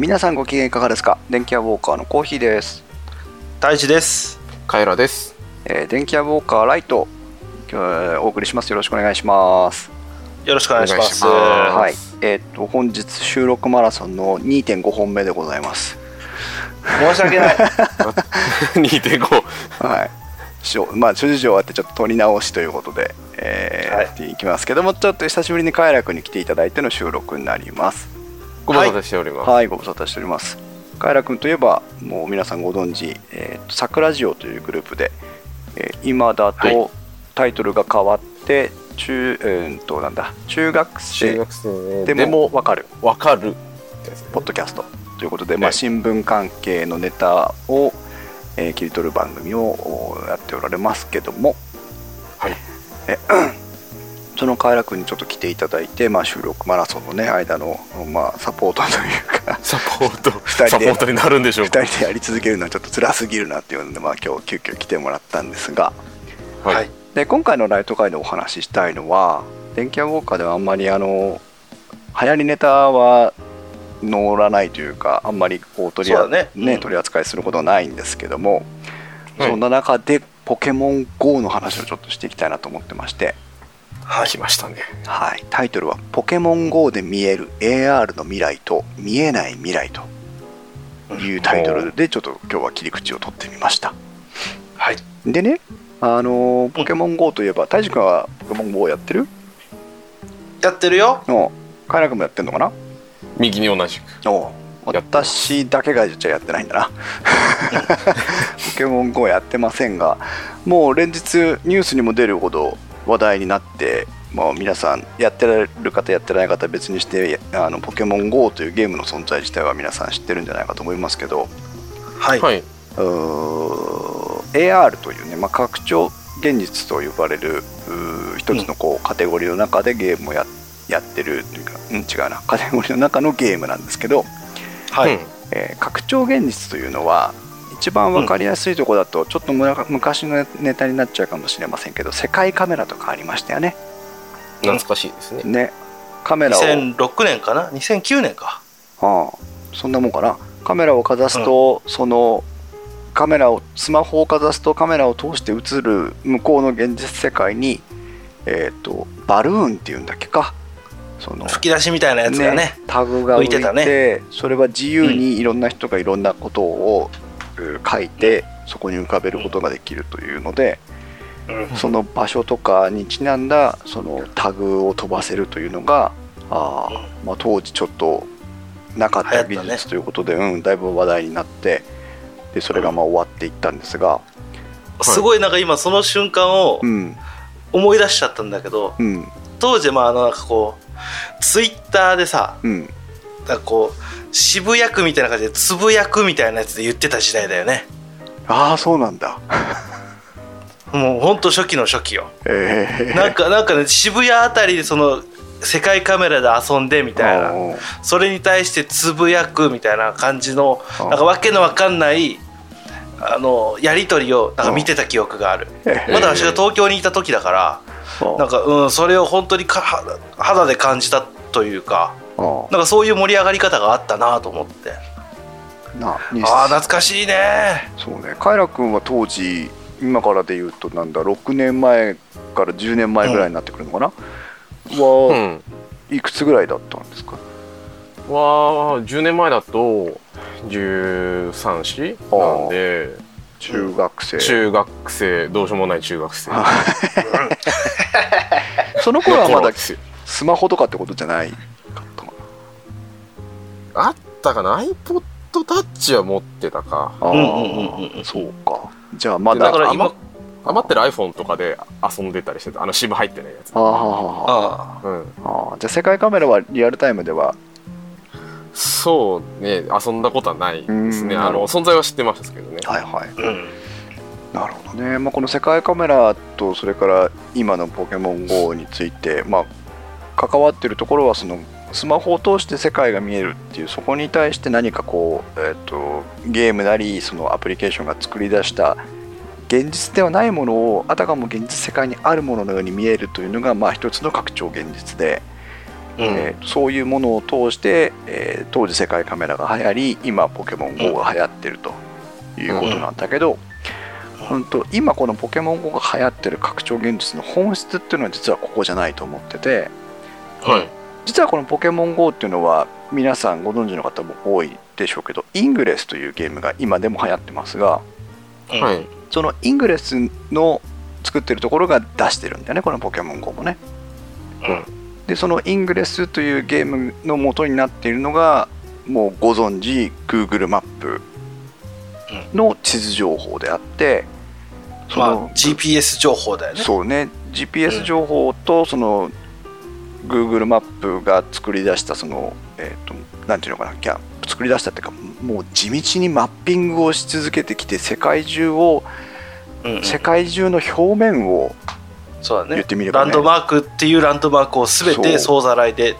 皆さんご機嫌いかがですか。電気屋ウォーカーのコーヒーです。大地です。カエラです。電気屋ウォーカーライトお送りします。よろしくお願いします。よろしくお願いします。はい、本日収録マラソンの 2.5 本目でございます。申し訳ない。2.5 はい、まあ諸事情あってちょっと撮り直しということで、はい、やっていきますけども、ちょっと久しぶりにカエラ君に来ていただいての収録になります。ご無沙汰しております。はい、ご無沙汰しております。カエラ君といえばもう皆さんご存知、サクラジオというグループで、今だとタイトルが変わって、はい、中学生でも分かるポッドキャストということで、まあ、新聞関係のネタを切り取る番組をやっておられますけども、はい、そのカエラ君にちょっと来ていただいて、まあ、収録マラソンの、ね、間の、まあ、サポートというかサポートになるんでしょうか。2人でやり続けるのはちょっと辛すぎるなっていうので、まあ、今日急遽来てもらったんですが、はいはい、で今回のライト会でお話ししたいのは、電気屋ウォーカーではあんまり流行りネタは乗らないというか、あんまりこう取り扱いすることはないんですけども、はい、そんな中でポケモン GO の話をちょっとしていきたいなと思ってまして、はい、来ましたね、はい、タイトルはポケモン GO で見える AR の未来と見えない未来というタイトルでちょっと今日は切り口を取ってみました、はい、でね、ポケモン GO といえば、大樹君はポケモン GO やってる？やってるよ。カエラ君もやってるのかな。右に同じく。私だけがじゃやってないんだな。ポケモン GO やってませんが、もう連日ニュースにも出るほど話題になって、まあ、皆さんやってる方やってない方別にして、ポケモン GO というゲームの存在自体は皆さん知ってるんじゃないかと思いますけど、はい、はい、AR というね、まあ、拡張現実と呼ばれる一つのこうカテゴリーの中でゲームをやってるというか、違うな、カテゴリーの中のゲームなんですけど、はい、拡張現実というのは一番分かりやすいところだと、ちょっと昔のネタになっちゃうかもしれませんけど、世界カメラとかありましたよね。懐かしいですね。カメラを2006年かな2009年か、はあ、そんなもんかな。カメラをかざすと、そのカメラをスマホをかざすとカメラを通して映る向こうの現実世界に、バルーンっていうんだっけか、その吹き出しみたいなやつが ねタグが浮いてたね。それは自由にいろんな人がいろんなことを書いて、そこに浮かべることができるというので、その場所とかにちなんだそのタグを飛ばせるというのが、まあ、当時ちょっとなかった技術ということで、だいぶ話題になって、でそれがまあ終わっていったんですが、すごいなんか今その瞬間を思い出しちゃったんだけど、当時まあなんかこうツイッターでさ、なんかこう渋谷区みたいな感じでつぶやくみたいなやつで言ってた時代だよね。ああ、そうなんだ。もうほんと初期の初期よ、なんかね、渋谷あたりでその世界カメラで遊んでみたいな、それに対してつぶやくみたいな感じの、なんかわけのわかんないやり取りをなんか見てた記憶がある。まだ私が東京にいた時だから、なんかそれを本当に肌で感じたというか、なんかそういう盛り上がり方があったなと思って、懐かしいね。そうね、カエラ君は当時、今からで言うとなんだ、6年前から10年前ぐらいになってくるのかな、いくつぐらいだったんですか。10年前だと13、4なんで、中学生、どうしようもない中学生。その頃はまだスマホとかってことじゃないかったかな。あったかな、 iPod Touch は持ってたか。そうか。じゃあまだ、だから今余ってる iPhone とかで遊んでたりしてた、SIM 入ってないやつ。じゃあ世界カメラはリアルタイムでは、そうね、遊んだことはないですね。存在は知ってましたけどね。はいはい、なるほどね。まあ、この世界カメラと、それから今のポケモン GO について、まあ、関わってるところは、そのスマホを通して世界が見えるっていう、そこに対して何かこう、ゲームなりそのアプリケーションが作り出した現実ではないものを、あたかも現実世界にあるもののように見えるというのが、まあ、一つの拡張現実で、そういうものを通して、当時世界カメラが流行り、今ポケモン GO が流行ってるということなんだけど、本当今このポケモン GO が流行ってる拡張現実の本質っていうのは実はここじゃないと思ってて、はい、実はこのポケモン GO っていうのは皆さんご存知の方も多いでしょうけど、イングレスというゲームが今でも流行ってますが、はい、そのイングレスの作ってるところが出してるんだよね、このポケモン GO もね、うん、でそのイングレスというゲームの元になっているのがもうご存知 Google マップの地図情報であって、そのまあ、GPS 情報だよね。そうね、 GPS 情報とその Google マップが作り出したその、なんていうのかな、作り出したっていうかもう地道にマッピングをし続けてきて世界中の表面をそうだね、言ってみればね、ランドマークっていうランドマークを全て総ざらいで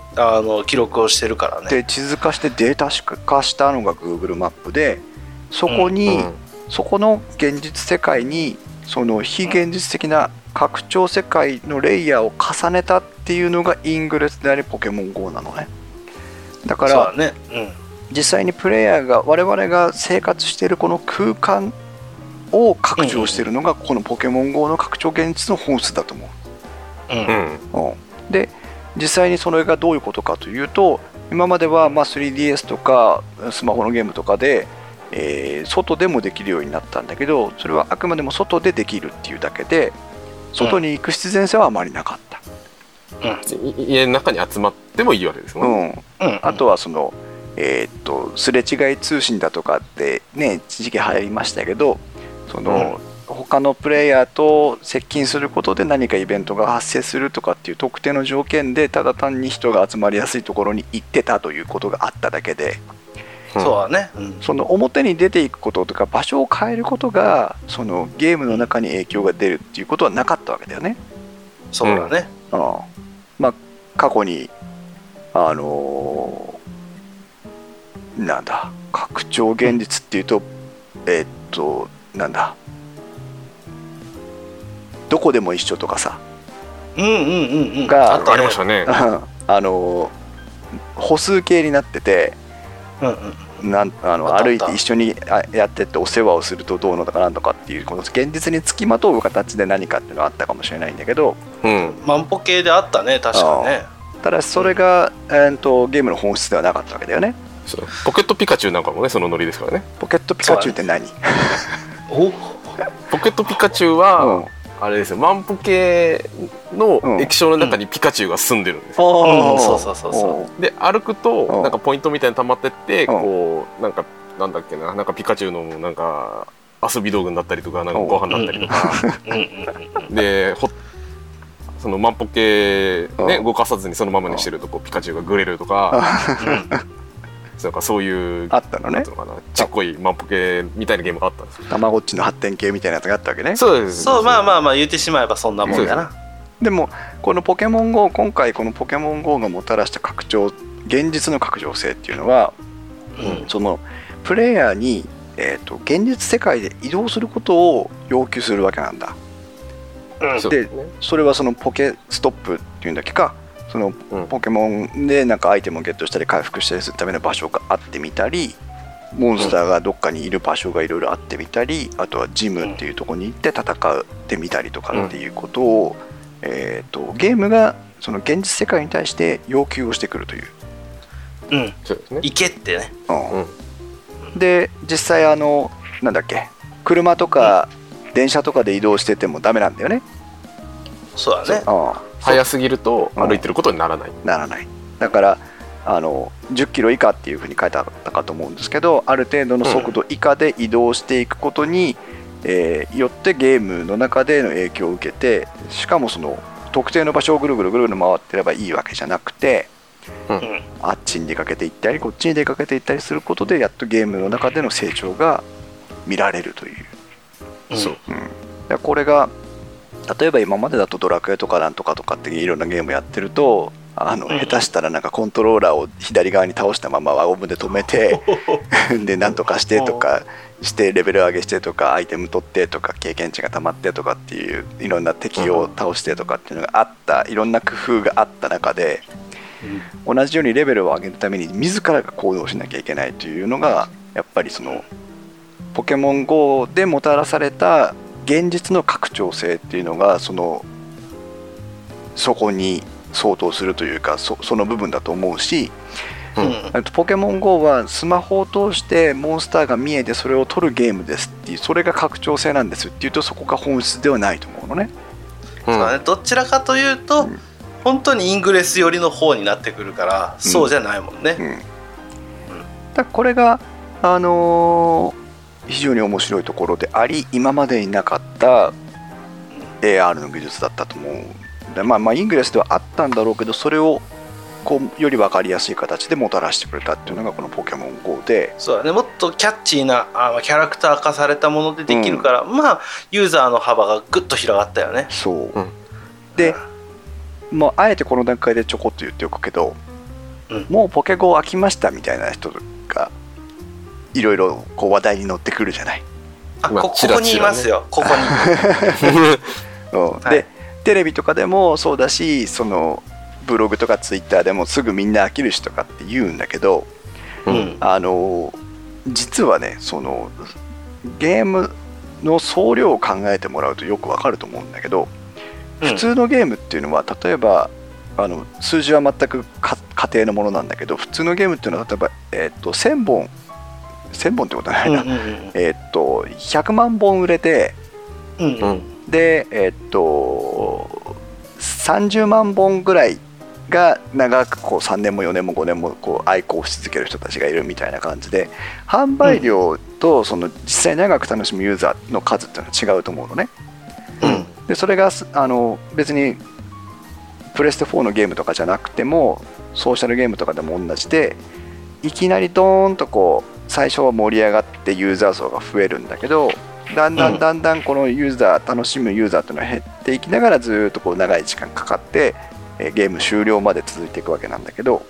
記録をしてるからね。で地図化してデータ化したのが Google マップで、そこに、うん、そこの現実世界にその非現実的な拡張世界のレイヤーを重ねたっていうのがイングレスでありポケモン GO なのね。だからそうだね、うん、実際にプレイヤーが我々が生活しているこの空間を拡張しているのがこのポケモン GO の拡張現実の本質だと思う、うんうん、で実際にそれがどういうことかというと、今まではまあ 3DS とかスマホのゲームとかで、外でもできるようになったんだけど、それはあくまでも外でできるっていうだけで外に行く必然性はあまりなかった、うんうん、家の中に集まってもいいわけですもんね、うんうん、あとはその、すれ違い通信だとかってね一時期流行りましたけど、その他のプレイヤーと接近することで何かイベントが発生するとかっていう特定の条件でただ単に人が集まりやすいところに行ってたということがあっただけで、うん、そうだね、うん、その表に出ていくこととか場所を変えることがそのゲームの中に影響が出るっていうことはなかったわけだよね。そうだね、うん、まあ過去になんだ拡張現実っていうと、なんだどこでも一緒とかさ、うんうんうんうん、がありましたね歩数計になってて、うんうん、歩いて一緒にやってってお世話をするとどうのだかなんとかっていうこの現実につきまとう形で何かっていうのはあったかもしれないんだけど、うん、万歩計であったね確かね。ただそれが、ゲームの本質ではなかったわけだよね。そうポケットピカチュウなんかもねそのノリですからね。ポケットピカチュウって何おポケットピカチュウは、うん、あれですよ、万歩計の液晶の中にピカチュウが住んでるんですよ、うんうん、そうそうそうそうで歩くとなんかポイントみたいに溜まってってこうなんだっけな、なんかピカチュウのなんか遊び道具になったりとかなんかご飯になったりとかでその万歩計ね動かさずにそのままにしてるとこうピカチュウがグレるとかなんかそういうあったのね、ちっこいマップ系みたいなゲームがあったんですよ。たまごっちの発展系みたいなやつがあったわけね。そうですそう、まあまあまあ言ってしまえばそんなもんだな。でもこのポケモン GO、 今回このポケモン GO がもたらした拡張現実の拡張性っていうのは、うん、そのプレイヤーに、現実世界で移動することを要求するわけなんだ、うん、でそれはそのポケストップっていうんだっけか、そのポケモンでなんかアイテムをゲットしたり回復したりするための場所があってみたり、モンスターがどっかにいる場所がいろいろあってみたり、あとはジムっていうところに行って戦ってみたりとかっていうことを、ゲームがその現実世界に対して要求をしてくるという、うん、そうですね、行けってね、うん、で実際なんだっけ車とか電車とかで移動しててもダメなんだよね。そうだね、速すぎると歩いてることにならない、うん、ならない。だから10キロ以下っていうふうに書いてあったかと思うんですけど、ある程度の速度以下で移動していくことに、うん、よってゲームの中での影響を受けて、しかもその特定の場所をぐるぐるぐるぐる回ってればいいわけじゃなくて、うん、あっちに出かけていったりこっちに出かけていったりすることでやっとゲームの中での成長が見られるという、うんそううん、これが例えば今までだとドラクエとかなんとかとかっていろんなゲームやってると下手したらなんかコントローラーを左側に倒したまま輪ゴムで止めてでなんとかしてとかしてレベル上げしてとかアイテム取ってとか経験値がたまってとかっていういろんな敵を倒してとかっていうのがあった、いろんな工夫があった中で同じようにレベルを上げるために自らが行動しなきゃいけないというのがやっぱりそのポケモン GO でもたらされた現実の拡張性っていうのがそこに相当するというか その部分だと思うし、うん、ポケモン GO はスマホを通してモンスターが見えてそれを取るゲームですっていう、それが拡張性なんですっていうと、そこが本質ではないと思うのね。そうだね、どちらかというと、うん、本当にイングレス寄りの方になってくるから、うん、そうじゃないもんね、うんうん、だこれが、非常に面白いところであり、今までになかった AR の技術だったと思う。で、まあイングレスではあったんだろうけど、それをこうより分かりやすい形でもたらしてくれたっていうのがこのポケモン GO で、そうだね、もっとキャッチーなキャラクター化されたものでできるから、うん、まあユーザーの幅がぐっと広がったよね。そう、うん、で、まあ、あえてこの段階でちょこっと言っておくけど、うん、もうポケ GO 飽きましたみたいな人がいろいろこう話題に乗ってくるじゃない。あ、ここにいますよ、ここに。で、テレビとかでもそうだし、そのブログとかツイッターでもすぐみんな飽きるしとかって言うんだけど、うん、実はね、そのゲームの総量を考えてもらうとよくわかると思うんだけど、普通のゲームっていうのは、例えば数字は全く仮定のものなんだけど、普通のゲームっていうのは例えば、1000本ってことはないな、うんうんうん、100万本売れて、うんうん、で30万本ぐらいが長くこう3年も4年も5年もこう愛好し続ける人たちがいるみたいな感じで、販売量とその実際長く楽しむユーザーの数っていうのは違うと思うのね、うん、でそれが別にプレステ4のゲームとかじゃなくてもソーシャルゲームとかでも同じで、いきなりドーンとこう最初は盛り上がってユーザー層が増えるんだけど、だんだんこのユーザー、楽しむユーザーというのは減っていきながら、ずっとこう長い時間かかってゲーム終了まで続いていくわけなんだけど、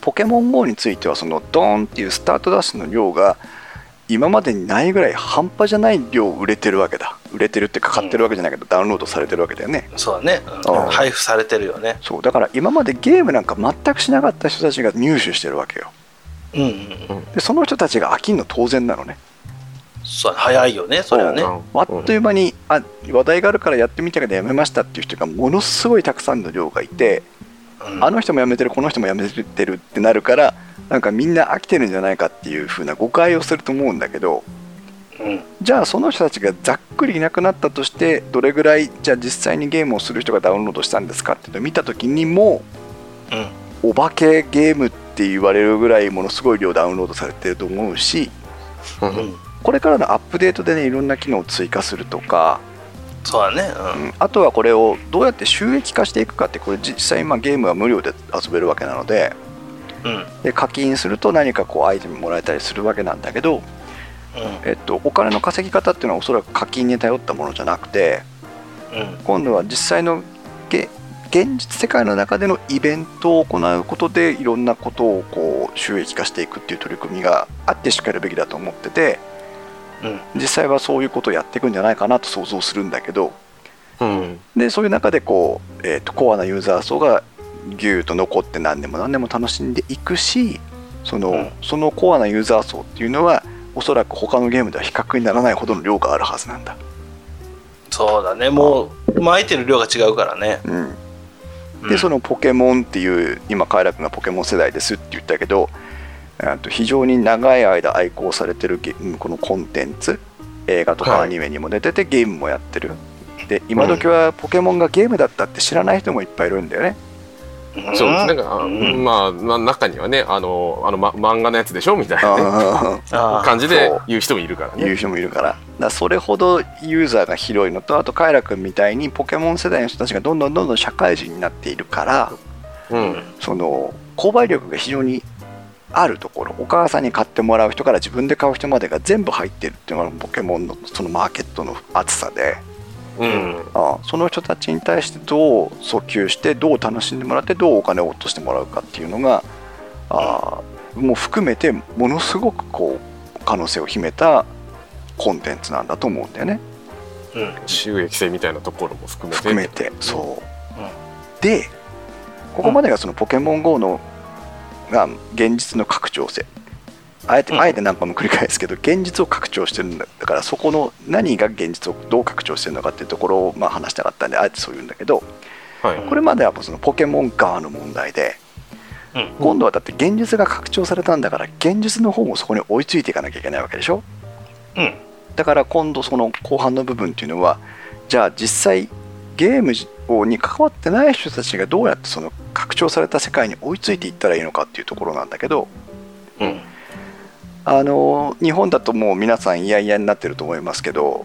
ポケモン GO についてはそのドーンっていうスタートダッシュの量が今までにないぐらい半端じゃない量売れてるわけだ。売れてるってかかってるわけじゃないけど、ダウンロードされてるわけだよね。そうだね、配布されてるよね。そうだから今までゲームなんか全くしなかった人たちが入手してるわけよ、うんうんうん、でその人たちが飽きんの当然なのね。そう、早いよねそれはね。あっという間に話題があるからやってみたけどやめましたっていう人がものすごいたくさんの量がいて、うん、あの人もやめてる、この人もやめてるってなるから、なんかみんな飽きてるんじゃないかっていう風な誤解をすると思うんだけど、うん、じゃあその人たちがざっくりいなくなったとして、どれぐらいじゃあ実際にゲームをする人がダウンロードしたんですかっていうのを見た時にも、うん、お化けゲームって言われるぐらいものすごい量ダウンロードされてると思うし、うん、これからのアップデートでね、いろんな機能を追加するとか、そうだね、うん、あとはこれをどうやって収益化していくかって、これ実際今ゲームは無料で遊べるわけなので、うん、で課金すると何かこうアイテムもらえたりするわけなんだけど、うん、お金の稼ぎ方っていうのはおそらく課金に頼ったものじゃなくて、うん、今度は実際の現実世界の中でのイベントを行うことで、いろんなことをこう収益化していくっていう取り組みがあってしかるべきだと思ってて、うん、実際はそういうことをやっていくんじゃないかなと想像するんだけど、うん、でそういう中でこう、コアなユーザー層がギューッと残って何年も楽しんでいくし、そのコアなユーザー層っていうのはおそらく他のゲームでは比較にならないほどの量があるはずなんだ。そうだね、もう巻いてる量が違うからね、うん、でそのポケモンっていう、今快楽がポケモン世代ですって言ったけど、非常に長い間愛好されてるこのコンテンツ、映画とかアニメにも出てて、ゲームもやってる。で今時はポケモンがゲームだったって知らない人もいっぱいいるんだよね。そうですね、まあ、中にはね、漫画のやつでしょみたいな、ね、感じで言う人もいるからね。言う人もいるから、だからそれほどユーザーが広いのと、あとカイラ君みたいにポケモン世代の人たちがどんどん社会人になっているから、うん、その購買力が非常にあるところ、お母さんに買ってもらう人から自分で買う人までが全部入ってるっていうのがポケモンのそのマーケットの厚さで。うん、その人たちに対してどう訴求して、どう楽しんでもらって、どうお金を落としてもらうかっていうのがもう含めてものすごくこう可能性を秘めたコンテンツなんだと思うんだよね、うん、収益性みたいなところも含めてそう、うん、でここまでがそのポケモン GO のが現実の拡張性、あえて何回も繰り返すけど現実を拡張してるんだから、そこの何が現実をどう拡張してるのかっていうところをまあ話したかったんであえてそういうんだけど、これまではそのポケモン側の問題で、今度はだって現実が拡張されたんだから現実の方もそこに追いついていかなきゃいけないわけでしょ。だから今度その後半の部分っていうのは、じゃあ実際ゲームに関わってない人たちがどうやってその拡張された世界に追いついていったらいいのかっていうところなんだけど、日本だともう皆さん嫌々になってると思いますけど、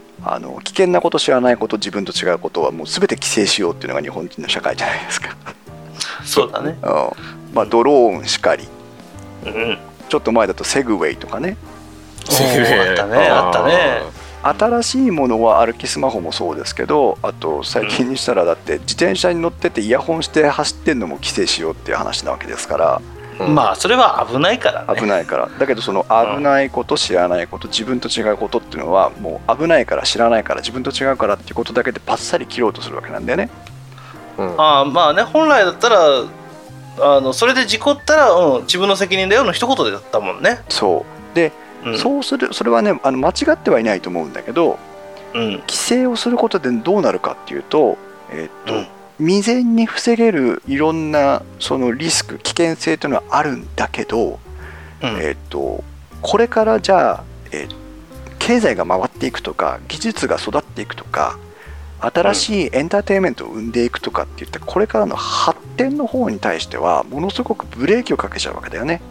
危険なこと知らないこと、自分と違うことはもう全て規制しようっていうのが日本人の社会じゃないですか。そうだね。まあ、ドローンしかり、ちょっと前だとセグウェイとかね。セグウェイあったね、あったね。新しいものは歩きスマホもそうですけど、あと最近にしたらだって自転車に乗っててイヤホンして走ってんのも規制しようっていう話なわけですから、まあそれは危ないからね。危ないから。だけどその危ないこと、知らないこと、自分と違うことっていうのはもう危ないから、知らないから、自分と違うからっていうことだけでパッサリ切ろうとするわけなんだよね。ああ、まあね、本来だったらそれで事故ったら、自分の責任だよの一言でだったもんね。そうで、そうする、それはね、間違ってはいないと思うんだけど、規制をすることでどうなるかっていうと、未然に防げるいろんなそのリスク、危険性というのはあるんだけど、これからじゃあ、経済が回っていくとか、技術が育っていくとか、新しいエンターテインメントを生んでいくとかっていったこれからの発展の方に対してはものすごくブレーキをかけちゃうわけだよね。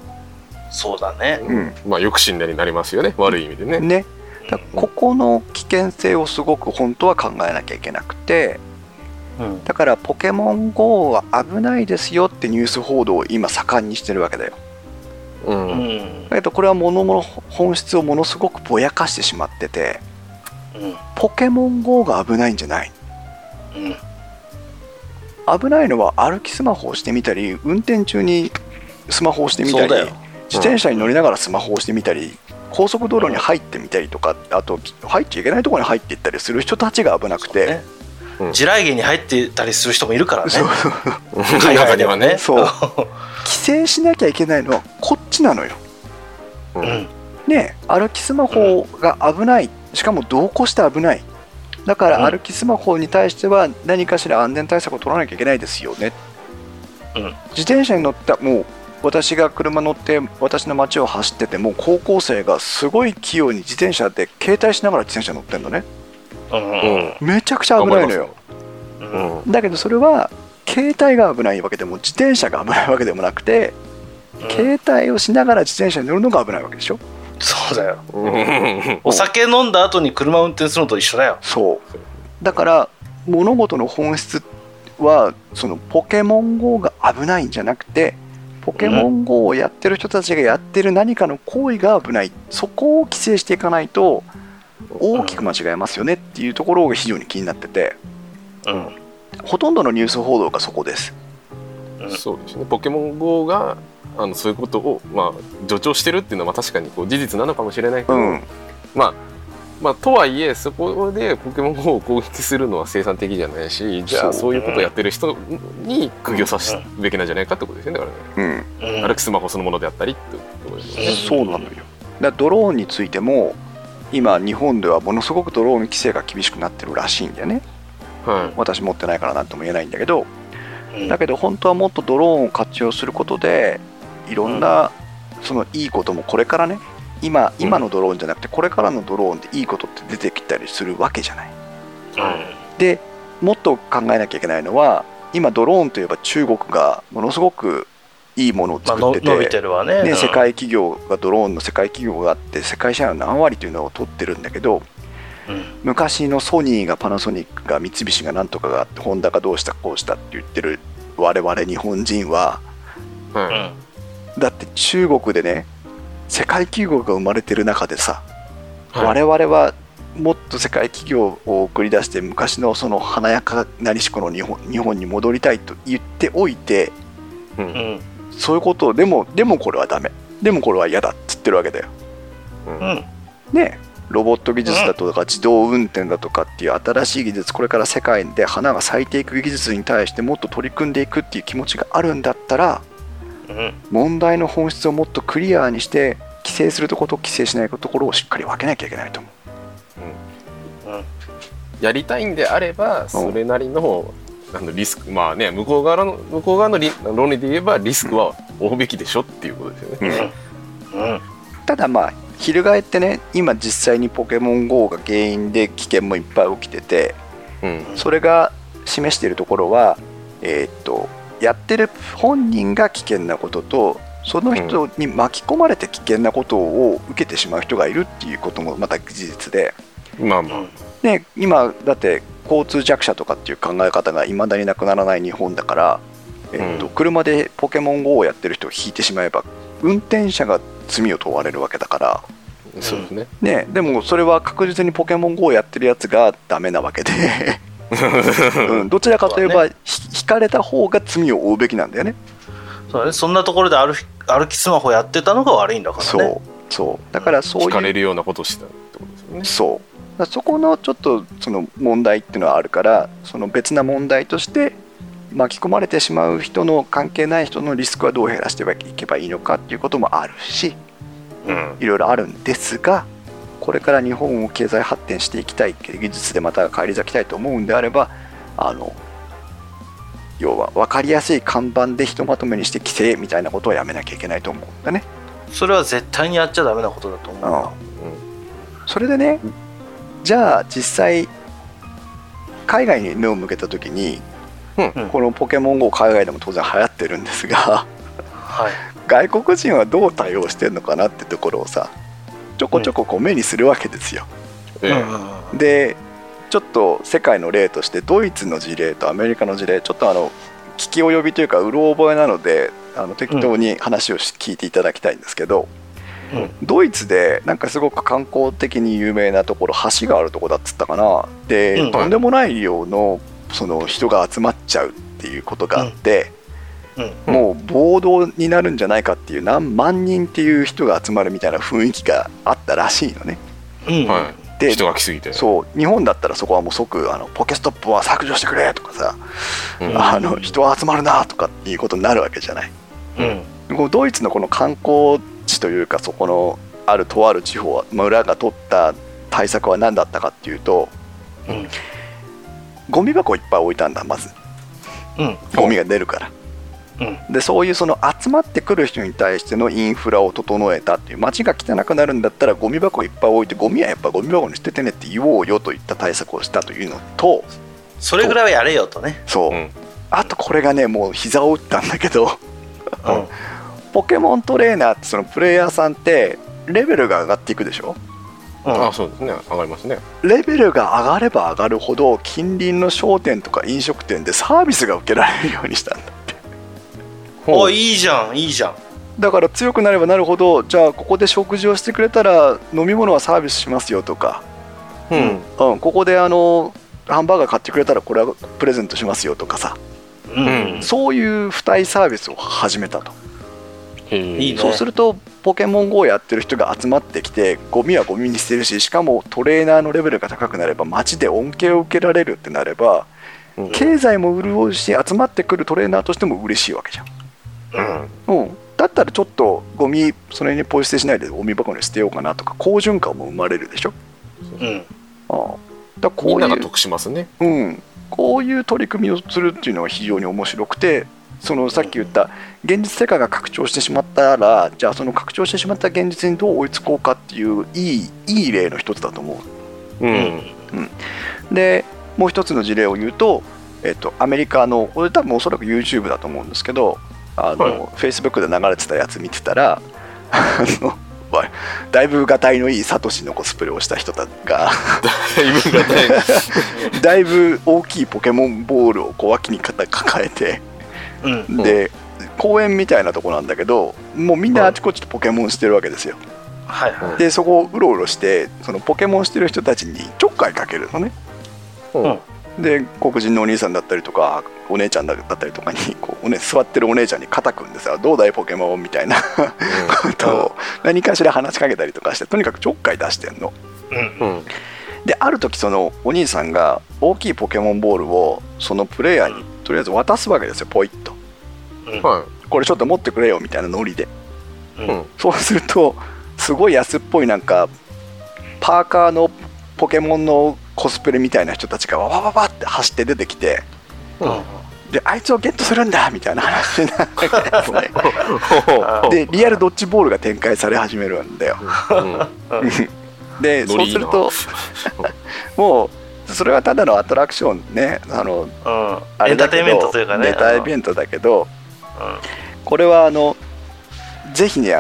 そうだね、まあ、抑止になりますよね、悪い意味で ね。だからここの危険性をすごく本当は考えなきゃいけなくて、だからポケモン GO は危ないですよってニュース報道を今盛んにしてるわけだよ。だけどこれは物の本質をものすごくぼやかしてしまってて、ポケモン GO が危ないんじゃない、危ないのは歩きスマホをしてみたり、運転中にスマホをしてみたり、自転車に乗りながらスマホをしてみたり、高速道路に入ってみたりとか、あと入っちゃいけないところに入っていったりする人たちが危なくて、地雷原に入っていたりする人もいるからね。海外ではね。規制しなきゃいけないのはこっちなのよ。ね、歩きスマホが危ない、しかも同行して危ない、だから歩きスマホに対しては何かしら安全対策を取らなきゃいけないですよね。自転車に乗ったもう私が車乗って私の街を走ってても、高校生がすごい器用に自転車で携帯しながら自転車乗ってんのね、めちゃくちゃ危ないのよ、だけどそれは携帯が危ないわけでも自転車が危ないわけでもなくて、携帯をしながら自転車に乗るのが危ないわけでしょ。そうだよ、お酒飲んだ後に車運転するのと一緒だよ。そうだから物事の本質はそのポケモン GO が危ないんじゃなくて、ポケモン GO をやってる人たちがやってる何かの行為が危ない、そこを規制していかないと大きく間違えますよねっていうところが非常に気になってて、ほとんどのニュース報道がそこです、そうですね。ポケモン GO がそういうことを、まあ、助長してるっていうのは確かにこう事実なのかもしれないけど、まあ、とはいえそこでポケモン GO を攻撃するのは生産的じゃないし、じゃあそういうことをやってる人に釘を刺すべきなんじゃないかってことですよね。だからね、歩きスマホそのものであったりってことですよね。そうなのよ。だからドローンについても今日本ではものすごくドローン規制が厳しくなってるらしいんだよね、私持ってないからなんとも言えないんだけど、だけど本当はもっとドローンを活用することでいろんなそのいいこともこれからね、今のドローンじゃなくてこれからのドローンでいいことって出てきたりするわけじゃない、でもっと考えなきゃいけないのは、今ドローンといえば中国がものすごくいいものを作ってて、伸びてるわね、世界企業がドローンの世界企業があって世界シェアの何割というのを取ってるんだけど、昔のソニーがパナソニックが三菱がなんとかがあってホンダがどうしたこうしたって言ってる我々日本人は、だって中国でね世界企業が生まれてる中でさ、我々はもっと世界企業を送り出して昔のその華やかなりしこの日本に戻りたいと言っておいて、そういうことをでもこれはダメ、でもこれは嫌だって言ってるわけだよ、ねえ。ロボット技術だとか自動運転だとかっていう新しい技術、これから世界で花が咲いていく技術に対してもっと取り組んでいくっていう気持ちがあるんだったら、問題の本質をもっとクリアにして規制するところと規制しないところをしっかり分けなきゃいけないと思う、うんうん、やりたいんであればそれなりの、リスク、まあね、向こう側の論理で言えばリスクは負うべきでしょっていうことですよね、うんうんうん、ただまあ翻ってね、今実際にポケモン GO が原因で危険もいっぱい起きてて、うん、それが示しているところは、やってる本人が危険なこととその人に巻き込まれて危険なことを受けてしまう人がいるっていうこともまた事実で、まあまあね、今だって交通弱者とかっていう考え方がいまだになくならない日本だから、車でポケモン GO をやってる人を引いてしまえば運転者が罪を問われるわけだから、そうですね。ね、でもそれは確実にポケモン GO をやってるやつがダメなわけで、うん、どちらかといえば、引かれた方が罪を負うべきなんだよね。そうね、そんなところで歩きスマホやってたのが悪いんだからね。そうだからそういう、うん、引かれるようなことをしたってことですよね。そうだ、そこのちょっとその問題っていうのはあるから、その別な問題として巻き込まれてしまう人の、関係ない人のリスクはどう減らしていけばいいのかっていうこともあるし、うん、いろいろあるんですが、これから日本を経済発展していきたい、技術でまた返り咲きたいと思うんであれば、要は分かりやすい看板でひとまとめにして規制みたいなことをやめなきゃいけないと思うんだね。それは絶対にやっちゃダメなことだと思う、うん、それでね、じゃあ実際海外に目を向けた時に、うん、このポケモン GO 海外でも当然流行ってるんですが、はい、外国人はどう対応してるのかなってところをさ、ちょこちょここう目にするわけですよ、うん、でちょっと世界の例としてドイツの事例とアメリカの事例、ちょっと聞き及びというかうろ覚えなので適当に話を聞いていただきたいんですけど、うん、ドイツでなんかすごく観光的に有名なところ、橋があるとこだっつったかな、で、うん、とんでもない量のその人が集まっちゃうっていうことがあって、うんうん、もう暴動になるんじゃないかっていう、何万人っていう人が集まるみたいな雰囲気があったらしいのね、うん、で人が来すぎて、そう日本だったらそこはもう即ポケストップは削除してくれとかさ、うん、人は集まるなとかっていうことになるわけじゃない、うん、このドイツのこの観光地というか、そこのあるとある地方は村が取った対策は何だったかっていうと、うん、ゴミ箱いっぱい置いたんだ、まず、うん、ゴミが出るから、うん、でそういうその集まってくる人に対してのインフラを整えたっていう、街が汚くなるんだったらゴミ箱いっぱい置いて、ゴミはやっぱゴミ箱に捨ててねって言おうよといった対策をしたというのと、それぐらいはやれよとね、そう、うん、あとこれがね、もう膝を打ったんだけど、うん、ポケモントレーナーって、そのプレイヤーさんってレベルが上がっていくでしょ、ああそうですね、上がりますね。レベルが上がれば上がるほど、近隣の商店とか飲食店でサービスが受けられるようにしたんだって。お、いいじゃんいいじゃん。だから強くなればなるほど、じゃあここで食事をしてくれたら飲み物はサービスしますよとか、うんうん、ここでハンバーガー買ってくれたらこれはプレゼントしますよとかさ、うん、そういう付帯サービスを始めたと。いいね。そうするとポケモン GO をやってる人が集まってきて、ゴミはゴミに捨てるし、しかもトレーナーのレベルが高くなれば街で恩恵を受けられるってなれば、うん、経済も潤うし、集まってくるトレーナーとしても嬉しいわけじゃん、うんうん、だったらちょっとゴミそれにポイ捨てしないでゴミ箱に捨てようかなとか、好循環も生まれるでしょ、うん、ああだこういうみんなが得しますね、うん、こういう取り組みをするっていうのは非常に面白くて、そのさっき言った現実世界が拡張してしまったら、じゃあその拡張してしまった現実にどう追いつこうかっていういい例の一つだと思う、うんうん、でもう一つの事例を言うと、アメリカのこれ多分おそらく YouTube だと思うんですけど、はい、Facebook で流れてたやつ見てたらだいぶがたいのいいサトシのコスプレをした人がだいぶ大きいポケモンボールを小脇に抱えて、うん、で公園みたいなとこなんだけど、もうみんなあちこちでポケモンしてるわけですよ、はいはい、でそこをうろうろして、そのポケモンしてる人たちにちょっかいかけるのね、うん、で黒人のお兄さんだったりとかお姉ちゃんだったりとかにこう、座ってるお姉ちゃんに肩組んでさ、どうだいポケモンみたいなことを何かしら話しかけたりとかして、とにかくちょっかい出してんの、うんうん、である時そのお兄さんが大きいポケモンボールをそのプレイヤーにとりあえず渡すわけですよ、ポイッと、うん、これちょっと持ってくれよみたいなノリで、うん、そうするとすごい安っぽいなんかパーカーのポケモンのコスプレみたいな人たちがわわわって走って出てきて、うん、であいつをゲットするんだみたいな話になってでリアルドッジボールが展開され始めるんだよ、うん、でそうするともうそれはただのアトラクションね、あれだけどエンターテインメントというかね、エンターテインメントだけど、うん、これはぜひね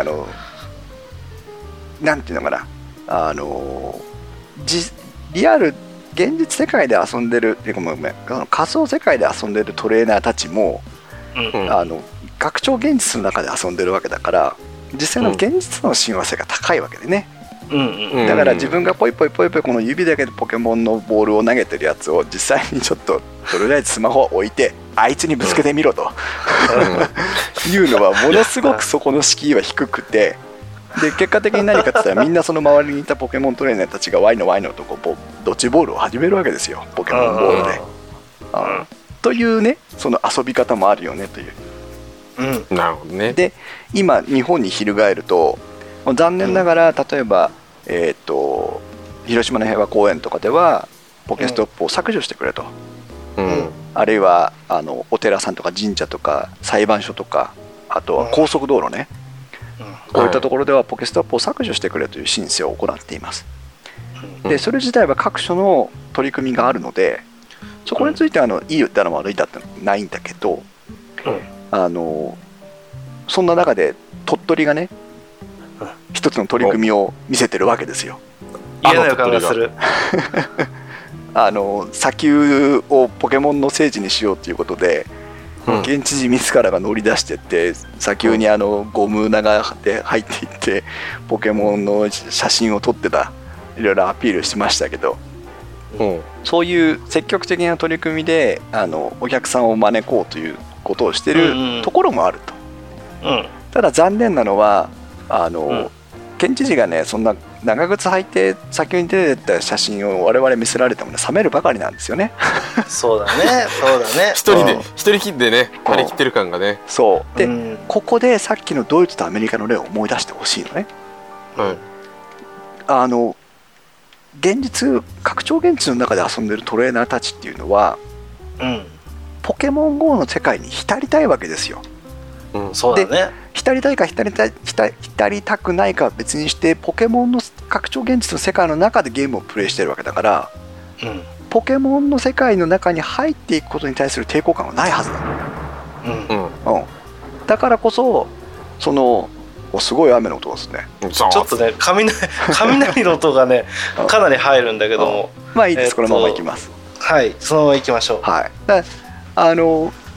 なんていうのかな、リアル現実世界で遊んでる、仮想世界で遊んでるトレーナーたちも、うん、拡張現実の中で遊んでるわけだから実際の現実の親和性が高いわけでね、うん、だから自分がポイポイポイポイこの指だけでポケモンのボールを投げてるやつを実際にちょっととりあえずスマホを置いてあいつにぶつけてみろと、うん、いうのはものすごくそこの敷居は低くて、で結果的に何かって言ったらみんなその周りにいたポケモントレーナーたちがワイのワイのとこドッジボールを始めるわけですよ、ポケモンボールで、うん、というね、その遊び方もあるよねという、うん、なるほどね。で今日本に翻ると残念ながら、うん、例えば、広島の平和公園とかではポケストップを削除してくれと、うん、あるいはお寺さんとか神社とか裁判所とかあとは高速道路ね、うん、こういったところではポケストップを削除してくれという申請を行っています。でそれ自体は各所の取り組みがあるのでそこについていいだの悪いだってないんだけど、そんな中で鳥取がね一つの取り組みを見せてるわけですよ。嫌な予感がする砂丘をポケモンの聖地にしようということで現地人自らが乗り出してって砂丘にゴム長で入っていってポケモンの写真を撮ってた、いろいろアピールしてましたけど、うん、そういう積極的な取り組みでお客さんを招こうということをしてるところもあると、うんうん、ただ残念なのはうん、県知事がねそんな長靴履いて砂丘に出てった写真を我々見せられてもね冷めるばかりなんですよねそうだねそうだね一人きりでね張り切ってる感がね、そうで、うん、ここでさっきのドイツとアメリカの例を思い出してほしいのね、うん、現実拡張現実の中で遊んでるトレーナーたちっていうのは、うん、ポケモン GO の世界に浸りたいわけですよ、うん、そうだね。浸りたいか浸りたくないかは別にしてポケモンの拡張現実の世界の中でゲームをプレイしてるわけだから、うん、ポケモンの世界の中に入っていくことに対する抵抗感はないはずだ、うんうん、だからこそすごい雨の音ですね。ちょっとね雷の音がねかなり入るんだけども、うん、まあいいです、このままいきます。はい、そのままいきましょう。はい、だ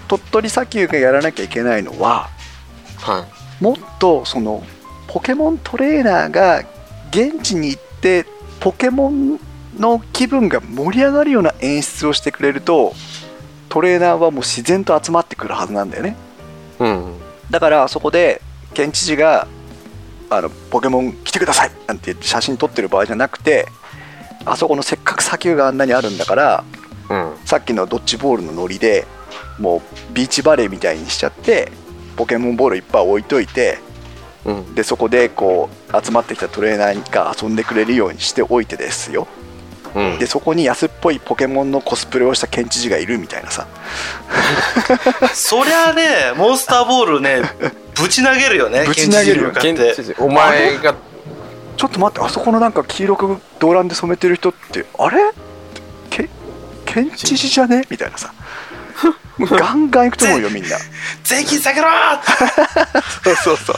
鳥取砂丘がやらなきゃいけないのは、はい、もっとポケモントレーナーが現地に行ってポケモンの気分が盛り上がるような演出をしてくれるとトレーナーはもう自然と集まってくるはずなんだよね、うん、だからそこで県知事がポケモン来てくださいなんて写真撮ってる場合じゃなくて、あそこのせっかく砂丘があんなにあるんだから、うん、さっきのドッジボールのノリでもうビーチバレーみたいにしちゃってポケモンボールいっぱい置いといて、うん、でそこでこう集まってきたトレーナーが遊んでくれるようにしておいてですよ、うん、でそこに安っぽいポケモンのコスプレをした県知事がいるみたいなさそりゃねモンスターボールねぶち投げるよねぶち投げるよ県知事。お前がちょっと待って、あそこのなんか黄色く動乱で染めてる人ってあれ県知事じゃねみたいなさガンガン行くと思うよみんな税金下げろそうそうそう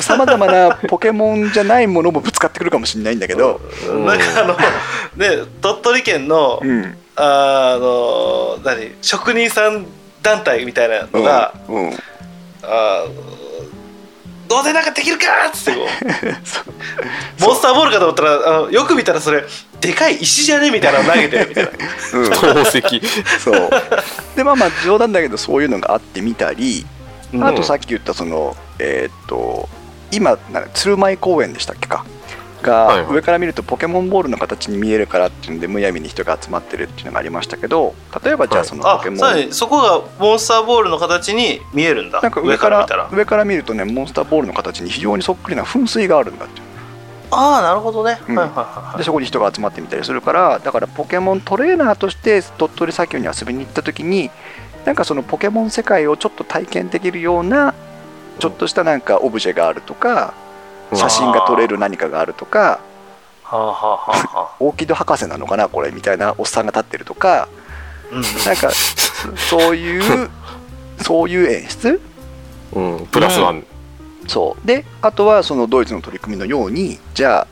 さまざまなポケモンじゃないものもぶつかってくるかもしれないんだけど、なんかね、鳥取県の、うん、職人さん団体みたいなのが、うんうん、どうせなんかできるかー ってモンスターボールかと思ったらよく見たらそれでかい石じゃねみたいなの投げてるみたいな宝石、うん、そうでまあ冗談だけどそういうのがあってみたり、あとさっき言った今鶴舞公園でしたっけか、が上から見るとポケモンボールの形に見えるからっていうのでむやみに人が集まってるっていうのがありましたけど、例えばじゃあそのポケモン、はい、あ、さらにそこがモンスターボールの形に見えるんだ。なんか上から見るとね、モンスターボールの形に非常にそっくりな噴水があるんだって。ああ、なるほどね、うん、はいはいはい、でそこに人が集まってみたりするから、だからポケモントレーナーとして鳥取砂丘に遊びに行った時になんかそのポケモン世界をちょっと体験できるようなちょっとしたなんかオブジェがあるとか、写真が撮れる何かがあるとか、オーキッド博士なのかなこれみたいなおっさんが立ってるとか、うん、なんかそういう演出、うん、プラスワン、うん、そうで、あとはそのドイツの取り組みのように、じゃあ、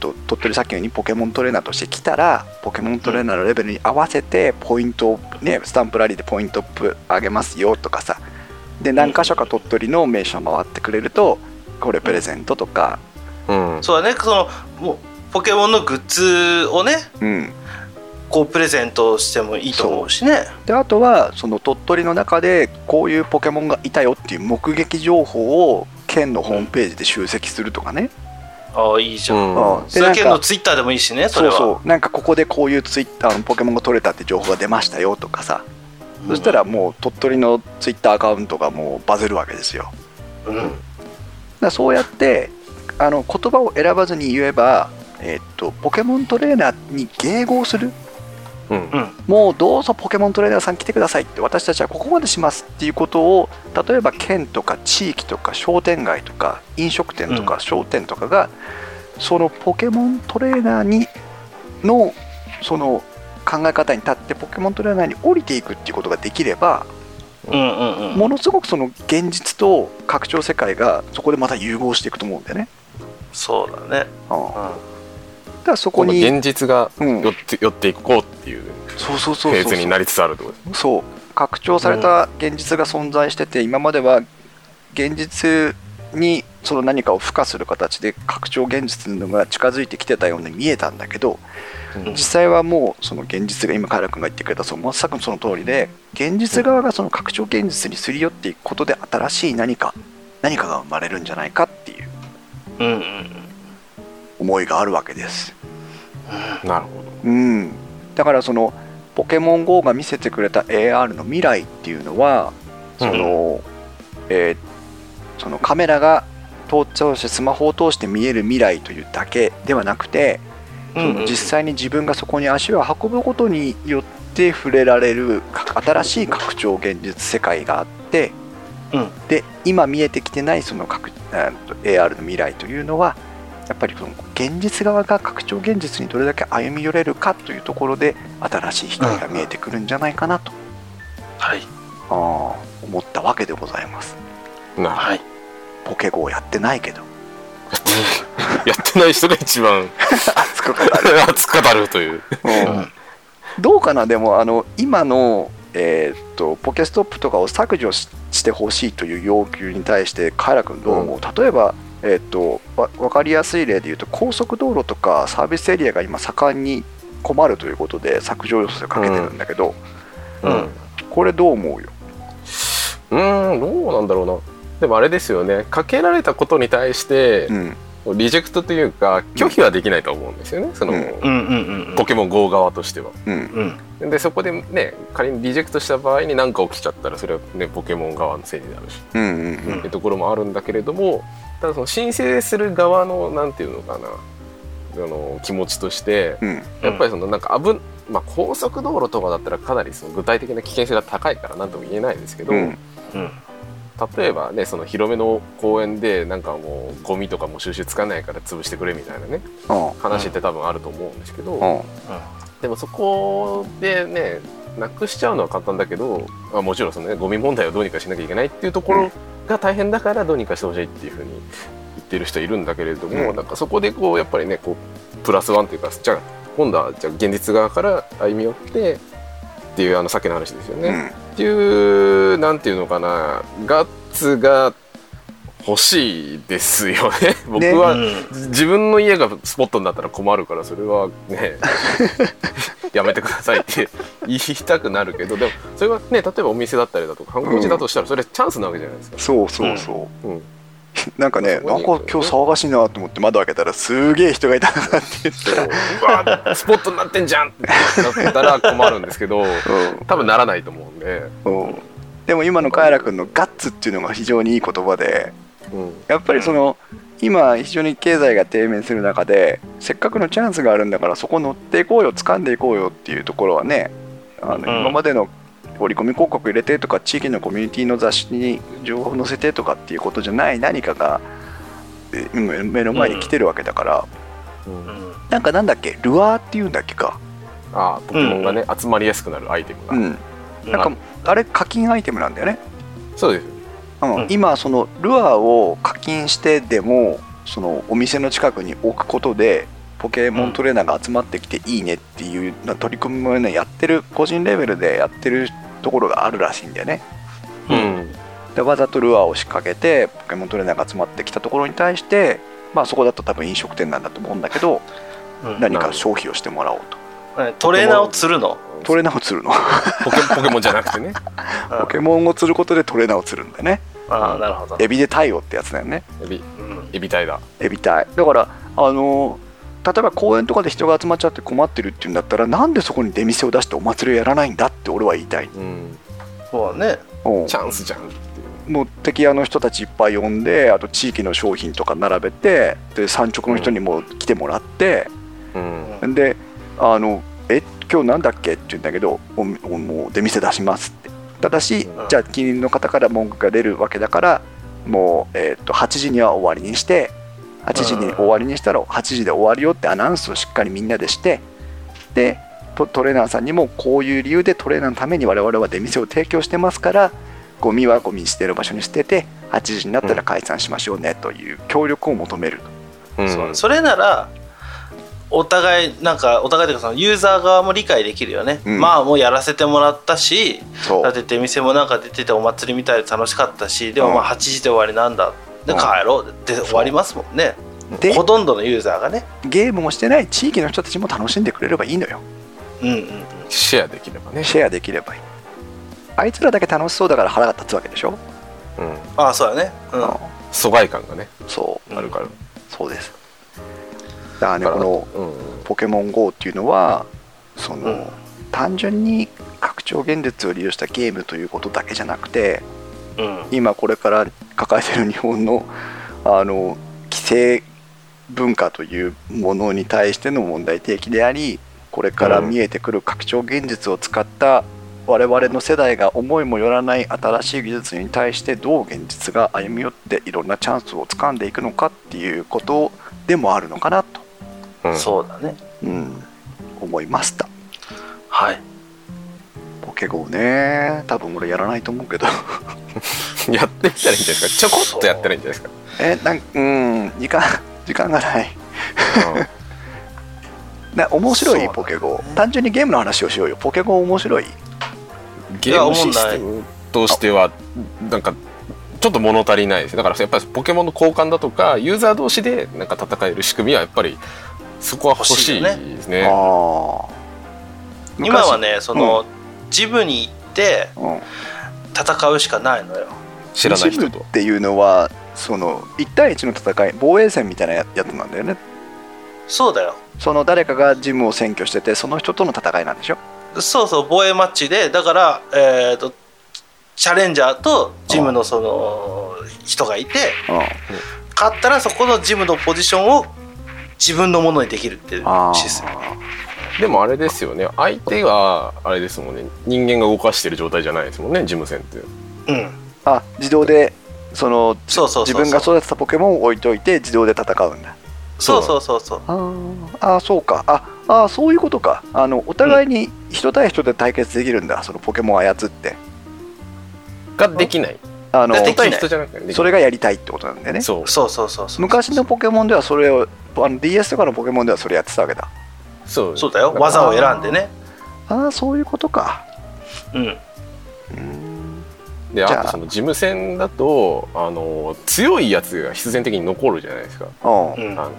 鳥取砂丘にポケモントレーナーとして来たらポケモントレーナーのレベルに合わせてポイントを、ね、スタンプラリーでポイントアップ上げますよとかさ、で何か所か鳥取の名所回ってくれるとこれプレゼントとか、うん、そうだね、そのもうポケモンのグッズをね、うん、こうプレゼントしてもいいと思うしね。であとはその鳥取の中でこういうポケモンがいたよっていう目撃情報を県のホームページで集積するとかね、うん、ああいいじゃん、うん、でそれ県のツイッターでもいいしね、それはそうそう、なんかここでこういうツイッターのポケモンが取れたって情報が出ましたよとかさ、うん、そしたらもう鳥取のツイッターアカウントがもうバズるわけですよ、うん、だそうやって言葉を選ばずに言えば、ポケモントレーナーに迎合する、うん、もうどうぞポケモントレーナーさん来てくださいって私たちはここまでしますっていうことを、例えば県とか地域とか商店街とか飲食店とか商店とかが、うん、そのポケモントレーナーにのその考え方に立ってポケモントレーナーに降りていくっていうことができれば、うんうんうん、ものすごくその現実と拡張世界がそこでまた融合していくと思うんだよね。そうだね、うん、だからそこに現実が寄っていこうっていうフェーズになりつつあるってことですね。そう、拡張された現実が存在してて、今までは現実にその何かを付加する形で拡張現実のが近づいてきてたように見えたんだけど、実際はもうその現実が今カイラ君が言ってくれたまさにその通りで、現実側がその拡張現実にすり寄っていくことで新しい何かが生まれるんじゃないかっていう思いがあるわけです。なるほど、うん、だからそのポケモン GO が見せてくれた AR の未来っていうのはそのカメラが通してスマホを通して見える未来というだけではなくて、実際に自分がそこに足を運ぶことによって触れられる新しい拡張現実世界があって、うん、で今見えてきてないそのAR の未来というのはやっぱりその現実側が拡張現実にどれだけ歩み寄れるかというところで新しい光が見えてくるんじゃないかなと、うん、はい、思ったわけでございます、はい、ポケGOやってないけどやってない人が一番熱く語るという、うん、どうかな。でも今の、ポケストップとかを削除してほしいという要求に対してカイラ君どう思う、うん、例えば、分かりやすい例でいうと高速道路とかサービスエリアが今盛んに困るということで削除要請をかけてるんだけど、うんうん、これどう思うよ。どうなんだろうな。でもあれですよね、かけられたことに対して、うん、リジェクトというか拒否はできないと思うんですよね、その、うん、ポケモン GO 側としては、うんうん、でそこでね仮にリジェクトした場合に何か起きちゃったらそれは、ね、ポケモン側のせいになるし、うんうんうん、っていうところもあるんだけれども、ただその申請する側のなんていうのかな気持ちとして、うん、やっぱりそのなんか高速道路とかだったらかなりその具体的な危険性が高いから何とも言えないですけど、うんうん、例えばね、その広めの公園でなんかもうゴミとかも収集つかないから潰してくれみたいなね、話って多分あると思うんですけど、うんうん、でもそこでねなくしちゃうのは簡単だけど、まあ、もちろんその、ね、ゴミ問題をどうにかしなきゃいけないっていうところが大変だからどうにかしてほしいっていうふうに言ってる人いるんだけれども、うん、なんかそこでこうやっぱりねこうプラスワンというか、じゃあ今度はじゃあ現実側から歩み寄ってっていうさっきの話ですよね、うん、っていうなんていうのかなガッツが欲しいですよね僕は、ね、自分の家がスポットになったら困るからそれはねやめてくださいって言いたくなるけど、でもそれはね例えばお店だったりだとか観光地だとしたらそれチャンスなわけじゃないですか、うん、そうそうそう、うん、なんかね、なんか今日騒がしいなと思って窓開けたらすげえ人がいたなって言ってうわスポットになってんじゃんってなってたら困るんですけど、多分ならないと思うんで、うん、でも今のカエラ君のガッツっていうのが非常にいい言葉で、うん、やっぱりその今非常に経済が低迷する中でせっかくのチャンスがあるんだからそこ乗っていこうよ、掴んでいこうよっていうところはね、今までの折り込み広告入れてとか地域のコミュニティの雑誌に情報載せてとかっていうことじゃない何かが目の前に来てるわけだから、うんうん、なんかなんだっけルアーっていうんだっけか、あポケモンがね、うん、集まりやすくなるアイテムが、うん、なんかあれ課金アイテムなんだよね。そうです、うん、今そのルアーを課金してでもそのお店の近くに置くことでポケモントレーナーが集まってきていいねっていう取り組みもねやってる、個人レベルでやってるところがあるらしいんだよね、うん、でわざとルアーを仕掛けてポケモントレーナーが集まってきたところに対して、まあ、そこだと多分飲食店なんだと思うんだけど、うん、何か消費をしてもらおうと。トレーナーを釣るの？トレーナーを釣るのポケモンじゃなくてねポケモンを釣ることでトレーナーを釣るんだよね。あ、なるほど。エビでタイをってやつだよね。エビタイだ。エビタイだから例えば公園とかで人が集まっちゃって困ってるっていうんだったら、なんでそこに出店を出してお祭りをやらないんだって俺は言いたい、うん、そうだね、チャンスじゃんっていう。もう敵屋の人たちいっぱい呼んで、あと地域の商品とか並べて、で産直の人にも来てもらって、うん、で今日なんだっけって言うんだけど、もう出店出しますって。ただし、じゃあ近隣の方から文句が出るわけだから、もう、8時には終わりにして。8時に終わりにしたら8時で終わるよってアナウンスをしっかりみんなでして、でトレーナーさんにもこういう理由でトレーナーのために我々は出店を提供してますから、ゴミはゴミ捨てる場所に捨てて8時になったら解散しましょうねという協力を求める、うんうん、それならお互いなんかお互いというかそのユーザー側も理解できるよね、うん、まあもうやらせてもらったし、だって出店もなんか出ててお祭りみたいで楽しかったし、でもまあ8時で終わりなんだってで帰ろうって終わりますもんね。でほとんどのユーザーがね、ゲームもしてない地域の人たちも楽しんでくれればいいのよ、うんうん、シェアできればね。シェアできればいい。あいつらだけ楽しそうだから腹が立つわけでしょ、うん、ああそうだね、うん、疎外感がね、そうあるから、うん、そうです。だからね、このポケモン GO っていうのはその、うん、単純に拡張現実を利用したゲームということだけじゃなくて、うん、今これから抱えている日本の規制文化というものに対しての問題提起であり、これから見えてくる拡張現実を使った我々の世代が思いもよらない新しい技術に対してどう現実が歩み寄っていろんなチャンスを掴んでいくのかっていうことでもあるのかなと、うん、そうだね、うん、思いました。はい、ポケゴーね、多分俺やらないと思うけどやってみたらいいんじゃないですか。ちょこっとやったらいいんじゃないですか。時間がない面白いポケゴー、ね、単純にゲームの話をしようよ。ポケゴー面白い。ゲームシステムとしてはなんかちょっと物足りないです。だからやっぱりポケモンの交換だとかユーザー同士でなんか戦える仕組みはやっぱりそこは欲しいですね。あ、今はねその、うん、ジムに行って戦うしかないのよ、知らない人と。ジムっていうのはその1対1の戦い、防衛戦みたいなやつなんだよね。そうだよ、その誰かがジムを占拠しててその人との戦いなんでしょ。そうそう、防衛マッチで、だから、チャレンジャーとジムのその人がいて、勝ったらそこのジムのポジションを自分のものにできるっていうシステム。でもあれですよね、相手があれですもんね、人間が動かしてる状態じゃないですもんね、ジム戦って。うん、あ、自動でその自分が育てたポケモンを置いといて自動で戦うんだ。そうそうそうそう。あ、そうか。あ、そういうことか。お互いに人対人で対決できるんだ、うん、そのポケモンを操ってができない。できない人じゃなくて、それがやりたいってことなんだよね。そうそうそうそう。昔のポケモンではそれを、DS とかのポケモンではそれやってたわけだ。そうだよ、技を選んでね。あ、そういうことか。うん。で、あとそのジム戦だと強いやつが必然的に残るじゃないですか。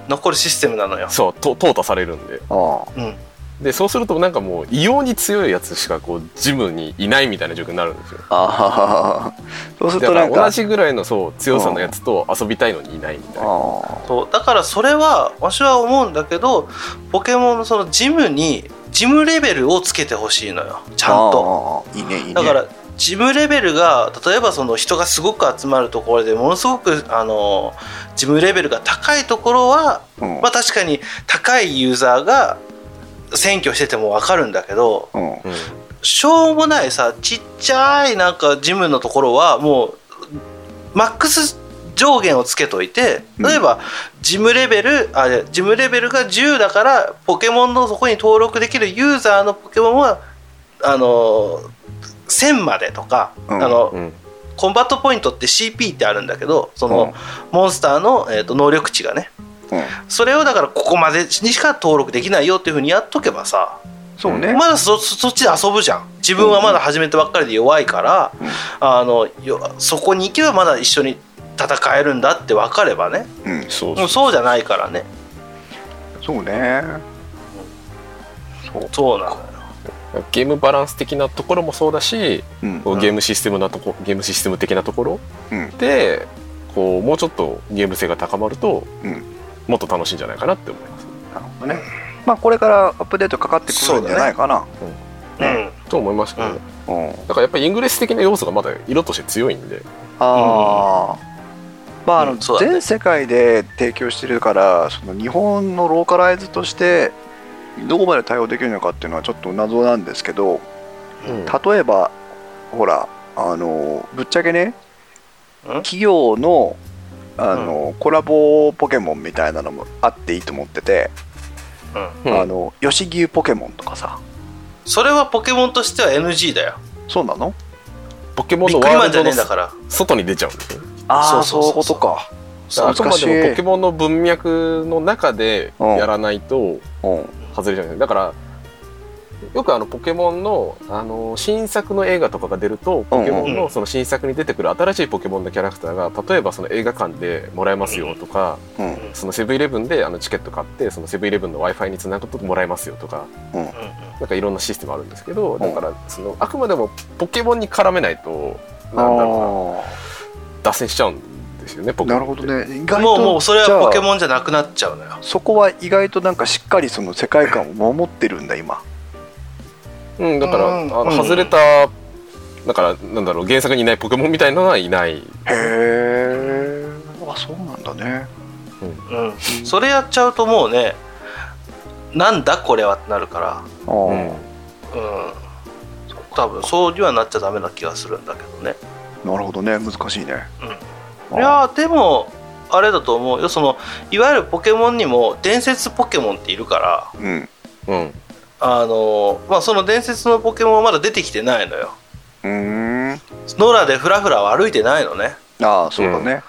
残るシステムなのよ。そう、淘汰されるんで。でそうするとなんかもう異様に強いやつしかこうジムにいないみたいな状況になるんですよ。あそうするとなんかだから同じぐらいのそう強さのやつと遊びたいのにいないみたいな。あそうだからそれはわしは思うんだけどポケモンのそのジムにジムレベルをつけてほしいのよちゃんと。いいねいいね。だからジムレベルが例えばその人がすごく集まるところでものすごくジムレベルが高いところは、うんまあ、確かに高いユーザーが選挙してても分かるんだけど、うん、しょうもないさちっちゃいなんかジムのところはもうマックス上限をつけといて例えばジムレベルが10だからポケモンのそこに登録できるユーザーのポケモンは1000までとか、うんうん、コンバットポイントって CP ってあるんだけどその、うん、モンスターの、能力値がね、うん、それをだからここまでにしか登録できないよっていう風にやっとけばさそうねまだ そっちで遊ぶじゃん自分はまだ始めたばっかりで弱いから、うん、そこに行けばまだ一緒に戦えるんだって分かればね、うん、そうじゃないからねそうねそうなんだよゲームバランス的なところもそうだし、うんうん、ゲームシステム的なところ、うん、でこうもうちょっとゲーム性が高まると、うん、もっと楽しいんじゃないかなって思います。なるほどね。まあこれからアップデートかかってくるんじゃないかな。うねうんうん、と思いましたけど、うんうん。だからやっぱりイングレス的な要素がまだ色として強いんで。ああ。まあ全世界で提供してるからその日本のローカライズとして。どこまで対応できるのかっていうのはちょっと謎なんですけど、うん、例えばほらぶっちゃけね企業の、うん、コラボポケモンみたいなのもあっていいと思ってて、うん、吉牛ポケモンとかさそれはポケモンとしては NG だよ。そうなの？ポケモンのワールドの外に出ちゃうんですよ。ああそういうことか。あくまでもポケモンの文脈の中でやらないと、うんうん外れちゃう。だからよくポケモンの、新作の映画とかが出るとポケモンのその新作に出てくる新しいポケモンのキャラクターが例えばその映画館でもらえますよとか、うん、そのセブンイレブンでチケット買ってそのセブンイレブンの Wi-Fi につなぐともらえますよとか、うん、なんかいろんなシステムあるんですけどだからそのあくまでもポケモンに絡めないとなんだろうな脱線しちゃうんですよね。なるほどね。意外ともうそれはポケモンじゃなくなっちゃうのよ。そこは意外となんかしっかりその世界観を守ってるんだ今。うんだから、うん、外れただからなんだろう原作にいないポケモンみたいなのはいない。へえ。あそうなんだね。うん、うん、それやっちゃうともうねなんだこれはってなるから。あうん、うん、多分そうにはなっちゃダメな気がするんだけどね。なるほどね難しいね。うん。いやでもあれだと思うよそのいわゆるポケモンにも伝説ポケモンっているから、うんうんまあ、その伝説のポケモンはまだ出てきてないのよ。野良でフラフラ歩いてないのね。ああそうだね、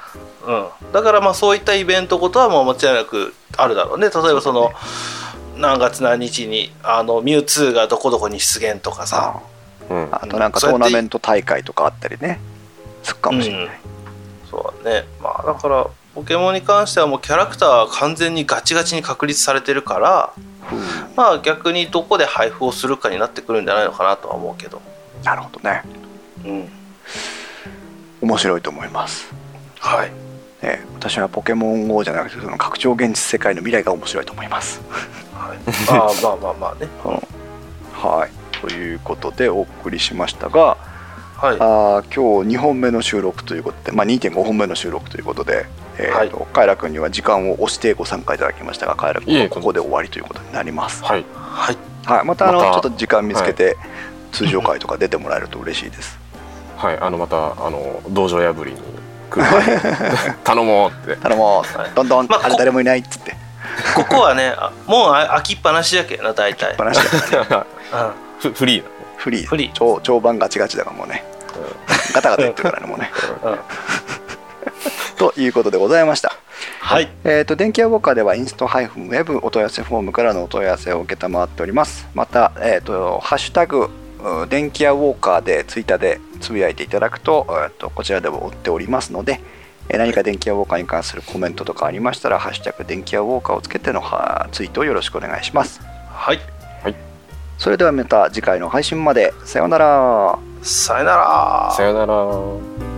うんうん、だからまあそういったイベントことはもう間違いなくあるだろうね。例えばその何月何日にミュウツーがどこどこに出現とかさ うん、あとなんかトーナメント大会とかあったりねするかもしれない、うんそうねまあ、だからポケモンに関してはもうキャラクターは完全にガチガチに確立されてるから、うんまあ、逆にどこで配布をするかになってくるんじゃないのかなとは思うけど。なるほどね、うん、面白いと思います、はいね、私はポケモン GO じゃなくてその拡張現実世界の未来が面白いと思います、はい、あまあまあまあね、うん、はいということでお送りしましたがはい、今日2本目の収録ということで、まあ、2.5 本目の収録ということで、はい、カイラ君には時間を押してご参加いただきましたがカイラ君はここで終わりということになります、はいはいはい、またちょっと時間見つけて、はい、通常回とか出てもらえると嬉しいです、はい、また道場破りに来る頼もうって、はい、どんどん、まあ、誰もいないっつってここはねもう飽きっぱなしだけな大体飽きっぱなしだけ、うん、フリー超番ガチガチだからもうねガタガタ言ってるからねもうねということでございました、はい電気屋ウォーカーではインストハイフンウェブお問い合わせフォームからのお問い合わせを承っております。また、ハッシュタグ電気屋ウォーカーでツイッターでつぶやいていただく とこちらでも追っておりますので、何か電気屋ウォーカーに関するコメントとかありましたらハッシュタグ電気屋ウォーカーをつけてのツイートをよろしくお願いします。はい、はいそれではまた次回の配信まで。さようなら。さようなら。さようなら。